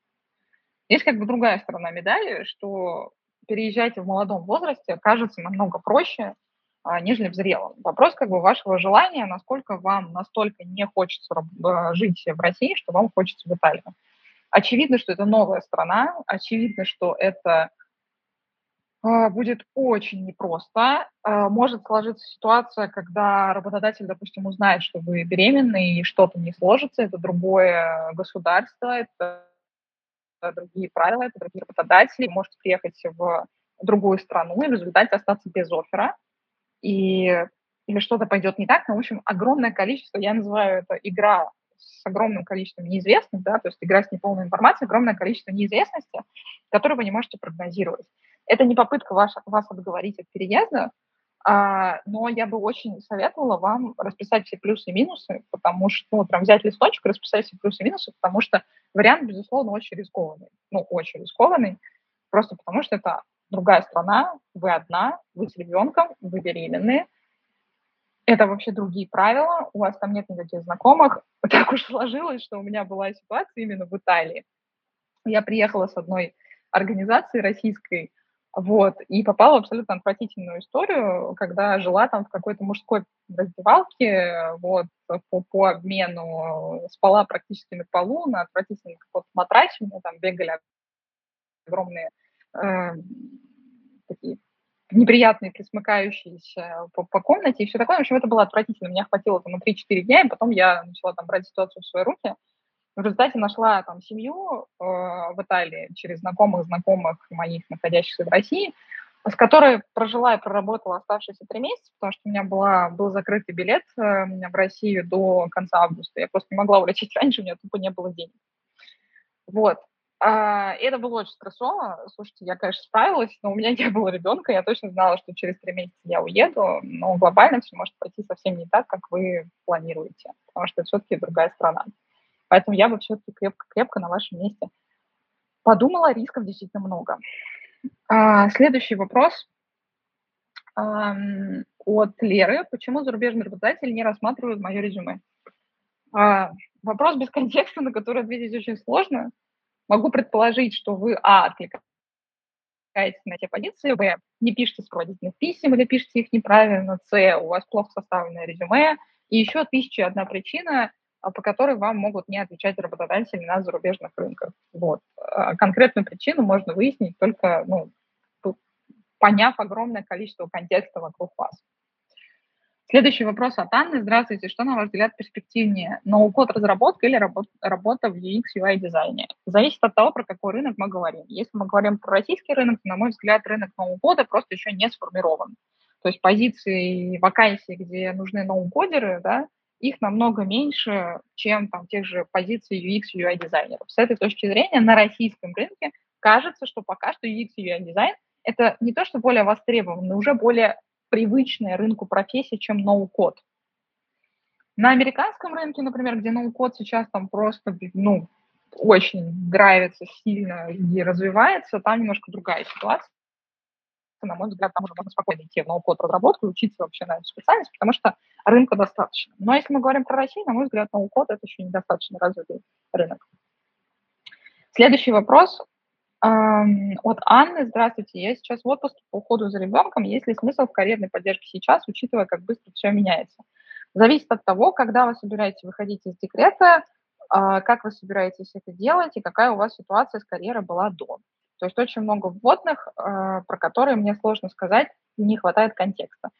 Есть как бы другая сторона медали, что переезжать в молодом возрасте кажется намного проще, а, нежели в зрелом. Вопрос как бы вашего желания, насколько вам настолько не хочется жить в России, что вам хочется в Италии. Очевидно, что это новая страна, очевидно, что это а, будет очень непросто. А, может сложиться ситуация, когда работодатель, допустим, узнает, что вы беременны, и что-то не сложится, это другое государство, это другие правила, это другие работодатели. Вы можете приехать в другую страну и в результате остаться без оффера. И, или что-то пойдет не так, но, в общем, огромное количество, я называю это игра с огромным количеством неизвестных, да, то есть игра с неполной информацией, огромное количество неизвестности, которое вы не можете прогнозировать. Это не попытка вас, вас отговорить от переезда, Но я бы очень советовала вам расписать все плюсы и минусы, потому что, ну, прям взять листочек, расписать все плюсы и минусы, потому что вариант, безусловно, очень рискованный. Ну, очень рискованный, просто потому что это другая страна, вы одна, вы с ребенком, вы беременные. Это вообще другие правила, у вас там нет никаких знакомых. Так уж сложилось, что у меня была ситуация именно в Италии. Я приехала с одной организации российской, вот, и попала в абсолютно отвратительную историю, когда жила там в какой-то мужской раздевалке, вот, по, по обмену, спала практически на полу, на отвратительном каком-то матрасе, у меня там бегали огромные э, такие... неприятные, присмыкающиеся по, по комнате и все такое. В общем, это было отвратительно. Меня хватило там на три-четыре дня, и потом я начала там брать ситуацию в свои руки. В результате нашла там семью э, в Италии через знакомых-знакомых моих, находящихся в России, с которой прожила и проработала оставшиеся три месяца, потому что у меня была, был закрытый билет э, в Россию до конца августа. Я просто не могла улететь раньше, у меня тупо не было денег. Вот. Это было очень стрессово. Слушайте, я, конечно, справилась, но у меня не было ребенка, я точно знала, что через три месяца я уеду, но глобально все может пойти совсем не так, как вы планируете, потому что это все-таки другая страна. Поэтому я бы все-таки крепко-крепко на вашем месте подумала, рисков действительно много. Следующий вопрос от Леры. Почему зарубежный работодатель не рассматривает мое резюме? Вопрос без контекста, на который ответить очень сложно. Могу предположить, что вы, а, откликаетесь на те позиции, б, не пишете сопроводительных писем или пишете их неправильно, с, у вас плохо составленное резюме, и еще тысяча одна причина, по которой вам могут не отвечать работодатели на зарубежных рынках. Вот. Конкретную причину можно выяснить только, ну, поняв огромное количество контекста вокруг вас. Следующий вопрос от Анны. Здравствуйте. Что, на ваш взгляд, перспективнее? Ноу-код разработка или работа, работа в ю экс, ю ай дизайне? Зависит от того, про какой рынок мы говорим. Если мы говорим про российский рынок, то, на мой взгляд, рынок ноу-кода просто еще не сформирован. То есть позиции, вакансии, где нужны ноу-кодеры, да, их намного меньше, чем там тех же позиций ю экс, ю ай дизайнеров. С этой точки зрения на российском рынке кажется, что пока что ю экс, ю ай дизайн – это не то, что более востребован, но уже более привычная рынку профессия, чем ноу-код. На американском рынке, например, где ноу-код сейчас там просто, ну, очень нравится сильно и развивается, там немножко другая ситуация. На мой взгляд, там уже можно спокойно идти в ноу-код разработку и учиться вообще на эту специальность, потому что рынка достаточно. Но если мы говорим про Россию, на мой взгляд, ноу-код – это еще недостаточно развитый рынок. Следующий вопрос – от Анны. Здравствуйте, я сейчас в отпуске по уходу за ребенком. Есть ли смысл в карьерной поддержке сейчас, учитывая, как быстро все меняется? Зависит от того, когда вы собираетесь выходить из декрета, как вы собираетесь это делать и какая у вас ситуация с карьерой была до. То есть очень много вводных, про которые мне сложно сказать, не хватает контекста.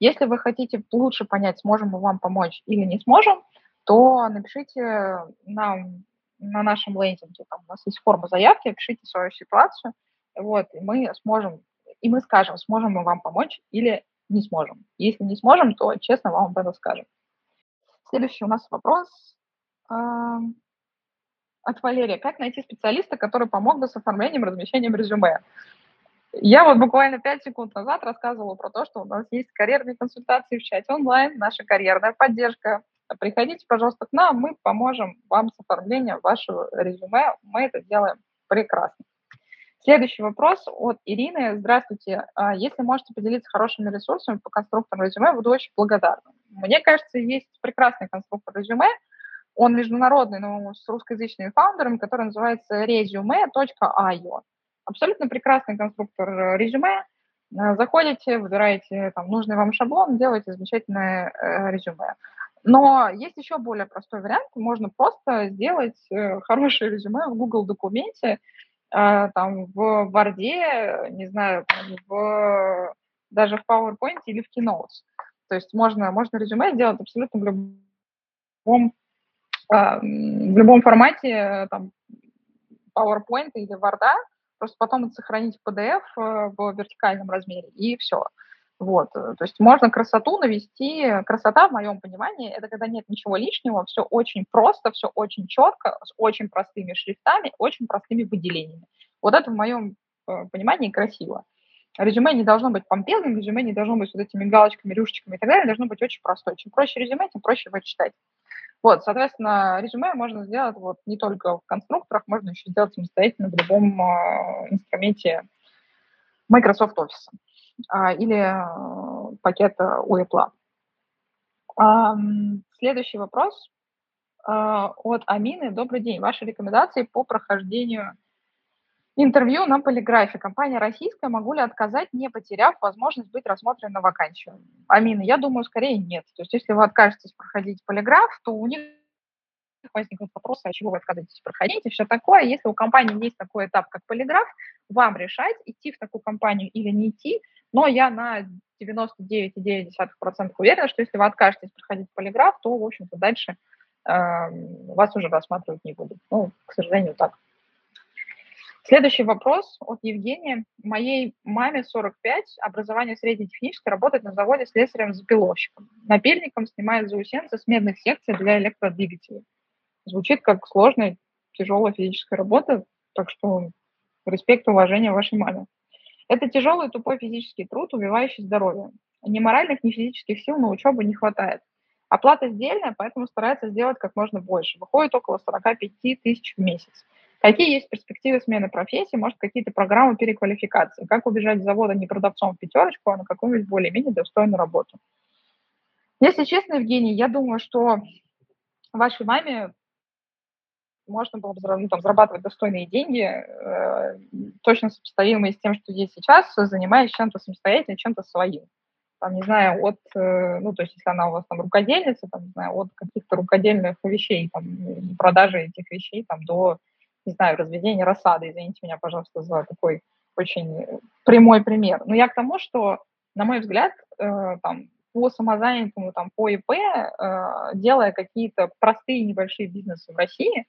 Если вы хотите лучше понять, сможем мы вам помочь или не сможем, то напишите нам на нашем лендинге, там у нас есть форма заявки, пишите свою ситуацию, вот, и мы сможем, и мы скажем, сможем мы вам помочь или не сможем. Если не сможем, то честно вам об этом скажем. Следующий у нас вопрос э, от Валерия. Как найти специалиста, который помог бы с оформлением, размещением резюме? Я вот буквально пять секунд назад рассказывала про то, что у нас есть карьерные консультации в чате онлайн, наша карьерная поддержка. Приходите, пожалуйста, к нам, мы поможем вам с оформлением вашего резюме. Мы это делаем прекрасно. Следующий вопрос от Ирины. Здравствуйте. Если можете поделиться хорошими ресурсами по конструктору резюме, буду очень благодарна. Мне кажется, есть прекрасный конструктор резюме. Он международный, но с русскоязычными фаундерами, который называется resume точка ай о. Абсолютно прекрасный конструктор резюме. Заходите, выбираете там нужный вам шаблон, делаете замечательное резюме. Но есть еще более простой вариант. Можно просто сделать хорошее резюме в Google документе, там, в Word, не знаю, в, даже в PowerPoint или в Keynote. То есть можно, можно резюме сделать абсолютно в любом, в любом формате там, PowerPoint или Word, просто потом это сохранить в пи ди эф в вертикальном размере, и все. Вот, то есть можно красоту навести. Красота, в моем понимании, это когда нет ничего лишнего, все очень просто, все очень четко, с очень простыми шрифтами, очень простыми выделениями. Вот это, в моем понимании, красиво. Резюме не должно быть помпезным, резюме не должно быть с вот этими галочками, рюшечками и так далее, должно быть очень простое. Чем проще резюме, тем проще его читать. Вот, соответственно, резюме можно сделать вот не только в конструкторах, можно еще сделать самостоятельно в любом э, инструменте Microsoft Office э, или э, пакета у Apple. Э, следующий вопрос э, от Амины. Добрый день. Ваши рекомендации по прохождению интервью на полиграфе. Компания российская, могу ли отказать, не потеряв возможность быть рассмотренной на вакансию? Амина, я думаю, скорее нет. То есть если вы откажетесь проходить полиграф, то у них возникнут вопросы, а чего вы отказываетесь проходить и все такое. Если у компании есть такой этап, как полиграф, вам решать, идти в такую компанию или не идти. Но я на девяносто девять целых девять десятых процента уверена, что если вы откажетесь проходить полиграф, то, в общем-то, дальше э, вас уже рассматривать не будут. Ну, к сожалению, так. Следующий вопрос от Евгения. Моей маме сорок пять, образование среднетехническое, работает на заводе слесарем-запиловщиком. Напильником снимает заусенцы с медных секций для электродвигателей. Звучит как сложная, тяжелая физическая работа, так что респект и уважение вашей маме. Это тяжелый, тупой физический труд, убивающий здоровье. Ни моральных, ни физических сил на учебу не хватает. Оплата сдельная, поэтому старается сделать как можно больше. Выходит около сорок пять тысяч в месяц. Какие есть перспективы смены профессии, может, какие-то программы переквалификации? Как убежать с завода не продавцом в пятерочку, а на какую-нибудь более-менее достойную работу? Если честно, Евгений, я думаю, что вашей маме можно было бы, ну, там, зарабатывать достойные деньги, э, точно сопоставимые с тем, что есть сейчас, занимаясь чем-то самостоятельно, чем-то своим. Там, не знаю, от, э, ну, то есть, если она у вас там рукодельница, там, не знаю, от каких-то рукодельных вещей, там, продажи этих вещей, там, до... не знаю, разведение рассады, извините меня, пожалуйста, за такой очень прямой пример. Но я к тому, что, на мой взгляд, э, там, по самозанятому, там, по ИП, э, делая какие-то простые небольшие бизнесы в России, э,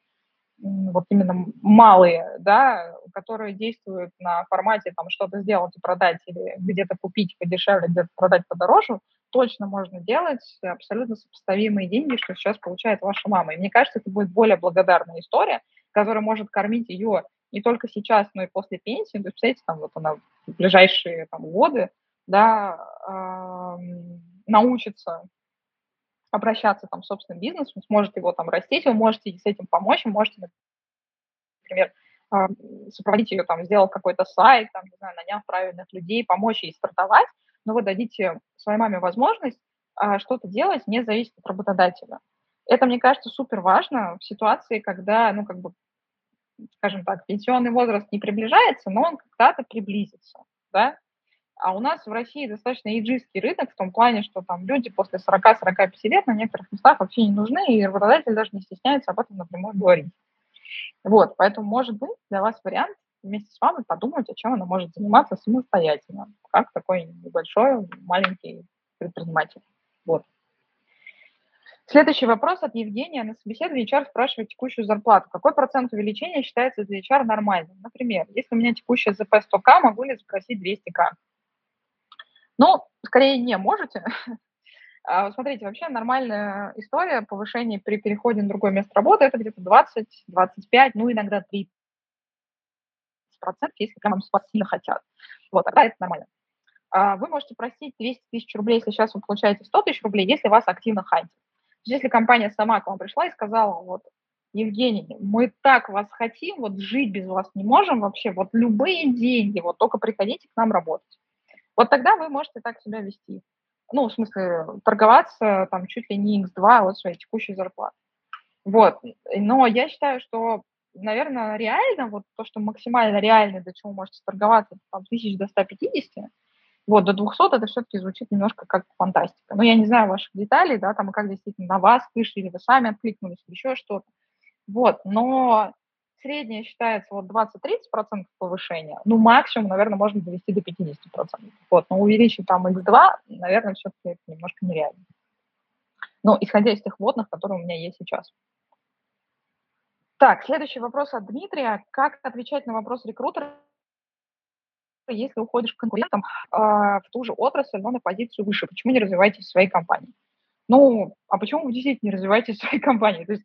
вот именно малые, да, которые действуют на формате там что-то сделать и продать, или где-то купить подешевле, где-то продать подороже, точно можно делать абсолютно сопоставимые деньги, что сейчас получает ваша мама. И мне кажется, это будет более благодарная история, которая может кормить ее не только сейчас, но и после пенсии. То есть, представляете, там вот она в ближайшие там, годы, да, э, научится обращаться там, с собственным бизнесом, сможет его там растить, вы можете с этим помочь, можете, например, э, сопроводить ее, там, сделать какой-то сайт, там, не знаю, наняв правильных людей, помочь ей стартовать, но вы дадите своей маме возможность э, что-то делать, не зависит от работодателя. Это, мне кажется, супер важно в ситуации, когда, ну, как бы, скажем так, пенсионный возраст не приближается, но он когда-то приблизится, да. А у нас в России достаточно эйджистский рынок в том плане, что там люди после сорока-сорока пяти лет на некоторых местах вообще не нужны, и работодатель даже не стесняется об этом напрямую говорить. Вот, поэтому, может быть, для вас вариант вместе с вами подумать, о чем она может заниматься самостоятельно, как такой небольшой, маленький предприниматель. Вот. Следующий вопрос от Евгения. На собеседовании эйч ар спрашивает текущую зарплату. Какой процент увеличения считается для эйч ар нормальным? Например, если у меня текущая ЗП сто тысяч, могу ли запросить двести тысяч? Ну, скорее не можете. Смотрите, вообще нормальная история повышения при переходе на другое место работы – это где-то двадцать, двадцать пять, ну, иногда тридцать процентов, если прям вас сильно хотят. Вот, тогда это нормально. Вы можете просить двести тысяч рублей, если сейчас вы получаете сто тысяч рублей, если вас активно хантят. Если компания сама к вам пришла и сказала, вот, Евгений, мы так вас хотим, вот жить без вас не можем вообще, вот любые деньги, вот только приходите к нам работать. Вот тогда вы можете так себя вести. Ну, в смысле, торговаться там чуть ли не икс два от своей текущей зарплаты. Вот, но я считаю, что, наверное, реально, вот то, что максимально реально, до чего можете торговаться, там, тысяч до ста пятидесяти, вот, до двухсот это все-таки звучит немножко как фантастика. Но я не знаю ваших деталей, да, там, и как действительно на вас вышли, или вы сами откликнулись, или еще что-то. Вот, но среднее считается вот двадцать-тридцать процентов повышения, ну, максимум, наверное, можно довести до пятидесяти процентов. Вот, но увеличить там икс два, наверное, все-таки это немножко нереально. Ну, исходя из тех вводных, которые у меня есть сейчас. Так, следующий вопрос от Дмитрия. Как отвечать на вопрос рекрутера, если уходишь к конкурентам э, в ту же отрасль, но на позицию выше? Почему не развиваетесь в своей компании? Ну, а почему вы действительно не развиваетесь в своей компании? То есть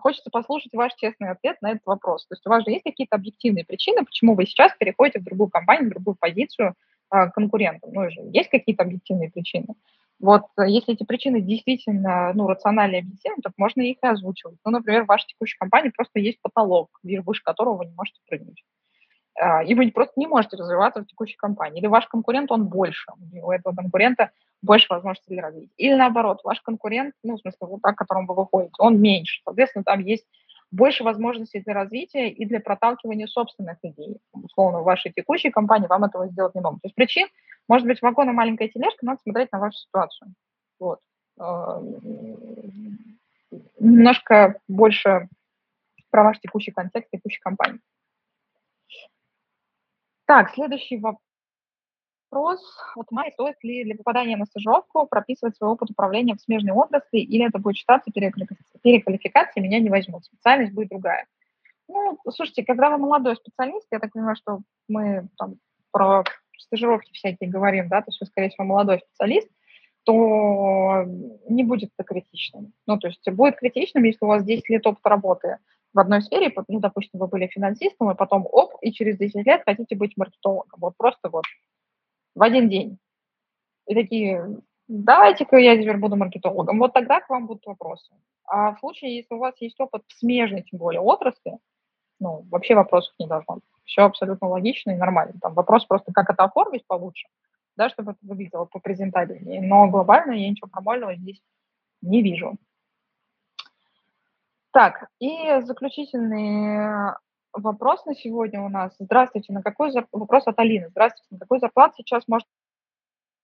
хочется послушать ваш честный ответ на этот вопрос. То есть у вас же есть какие-то объективные причины, почему вы сейчас переходите в другую компанию, в другую позицию, конкурентам. Ну, есть какие-то объективные причины. Вот если эти причины действительно ну, рациональные и объективны, то можно их и озвучивать. Ну, например, в вашей текущей компании просто есть потолок, выше которого вы не можете прыгнуть. И вы просто не можете развиваться в текущей компании. Или ваш конкурент, он больше. У этого конкурента больше возможностей для развития. Или наоборот, ваш конкурент, ну, в смысле, вот так, к которому вы выходите, он меньше. Соответственно, там есть больше возможностей для развития и для проталкивания собственных идей. Условно, в вашей текущей компании вам этого сделать не могут. То есть причин, может быть, вагон и маленькая тележка, надо смотреть на вашу ситуацию. Вот. Немножко больше про ваш текущий контекст, текущей компании. Так, следующий вопрос. Вот Майя, стоит ли для попадания на стажировку прописывать свой опыт управления в смежной отрасли, или это будет считаться переквалификацией, меня не возьмут, специальность будет другая? Ну, слушайте, когда вы молодой специалист, я так понимаю, что мы там про стажировки всякие говорим, да, то есть вы, скорее всего, молодой специалист, то не будет это критичным. Ну, то есть будет критичным, если у вас десять лет опыта работы в одной сфере, ну, допустим, вы были финансистом, и потом оп, и через десять лет хотите быть маркетологом. Вот просто вот в один день. И такие, давайте-ка я теперь буду маркетологом. Вот тогда к вам будут вопросы. А в случае, если у вас есть опыт в смежной, тем более, отрасли, ну, вообще вопросов не должно быть. Все абсолютно логично и нормально. Там вопрос просто, как это оформить получше, да, чтобы это выглядело попрезентабельнее. Но глобально я ничего промольного здесь не вижу. Так, и заключительный вопрос на сегодня у нас. Здравствуйте, на какой зарп... вопрос от Алины. Здравствуйте, на какую зарплату сейчас может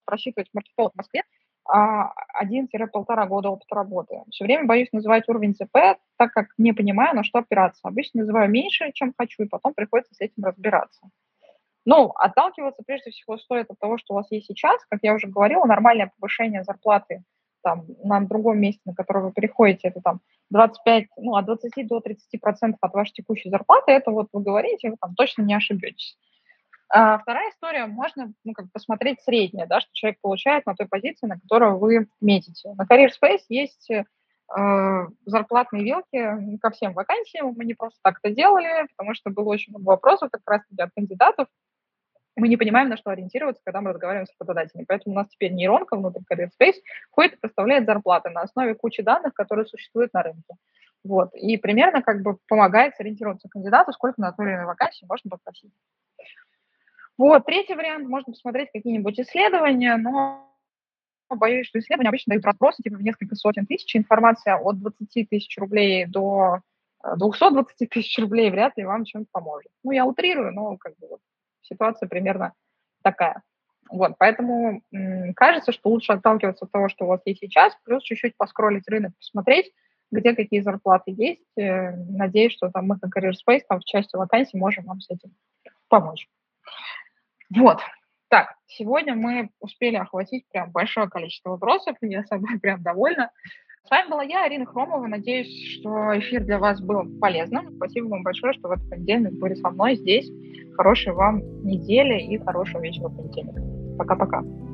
просчитывать маркетолог в Москве один-полтора года опыта работы? Все время боюсь называть уровень ЦП, так как не понимаю, на что опираться. Обычно называю меньше, чем хочу, и потом приходится с этим разбираться. Ну, отталкиваться прежде всего стоит от того, что у вас есть сейчас. Как я уже говорила, нормальное повышение зарплаты там, на другом месте, на которое вы переходите, это там двадцать пять, ну, от двадцати до тридцати процентов от вашей текущей зарплаты, это вот вы говорите, вы там точно не ошибетесь. А вторая история, можно ну, как посмотреть среднее, да, что человек получает на той позиции, на которую вы метите. На Career Space есть э, зарплатные вилки ко всем вакансиям, мы не просто так это делали, потому что было очень много вопросов как раз-таки от кандидатов, мы не понимаем, на что ориентироваться, когда мы разговариваем с работодателями. Поэтому у нас теперь нейронка внутри Career Space ходит и проставляет зарплаты на основе кучи данных, которые существуют на рынке. Вот. И примерно как бы помогает сориентироваться кандидату, сколько на той или иной вакансии можно попросить. Вот. Третий вариант. Можно посмотреть какие-нибудь исследования, но боюсь, что исследования обычно дают разбросы типа в несколько сотен тысяч. Информация от двадцати тысяч рублей до двухсот двадцати тысяч рублей вряд ли вам чем-то поможет. Ну, я утрирую, но как бы вот. Ситуация примерно такая. Вот, поэтому м, кажется, что лучше отталкиваться от того, что у вас есть сейчас, плюс чуть-чуть поскроллить рынок, посмотреть, где какие зарплаты есть. Надеюсь, что там мы на Career Space там, в части вакансий можем вам с этим помочь. Вот. Так, сегодня мы успели охватить прям большое количество вопросов, и я собой прям довольна. С вами была я, Арина Хромова. Надеюсь, что эфир для вас был полезным. Спасибо вам большое, что в этот понедельник были со мной здесь. Хорошей вам недели и хорошего вечера в понедельник. Пока-пока.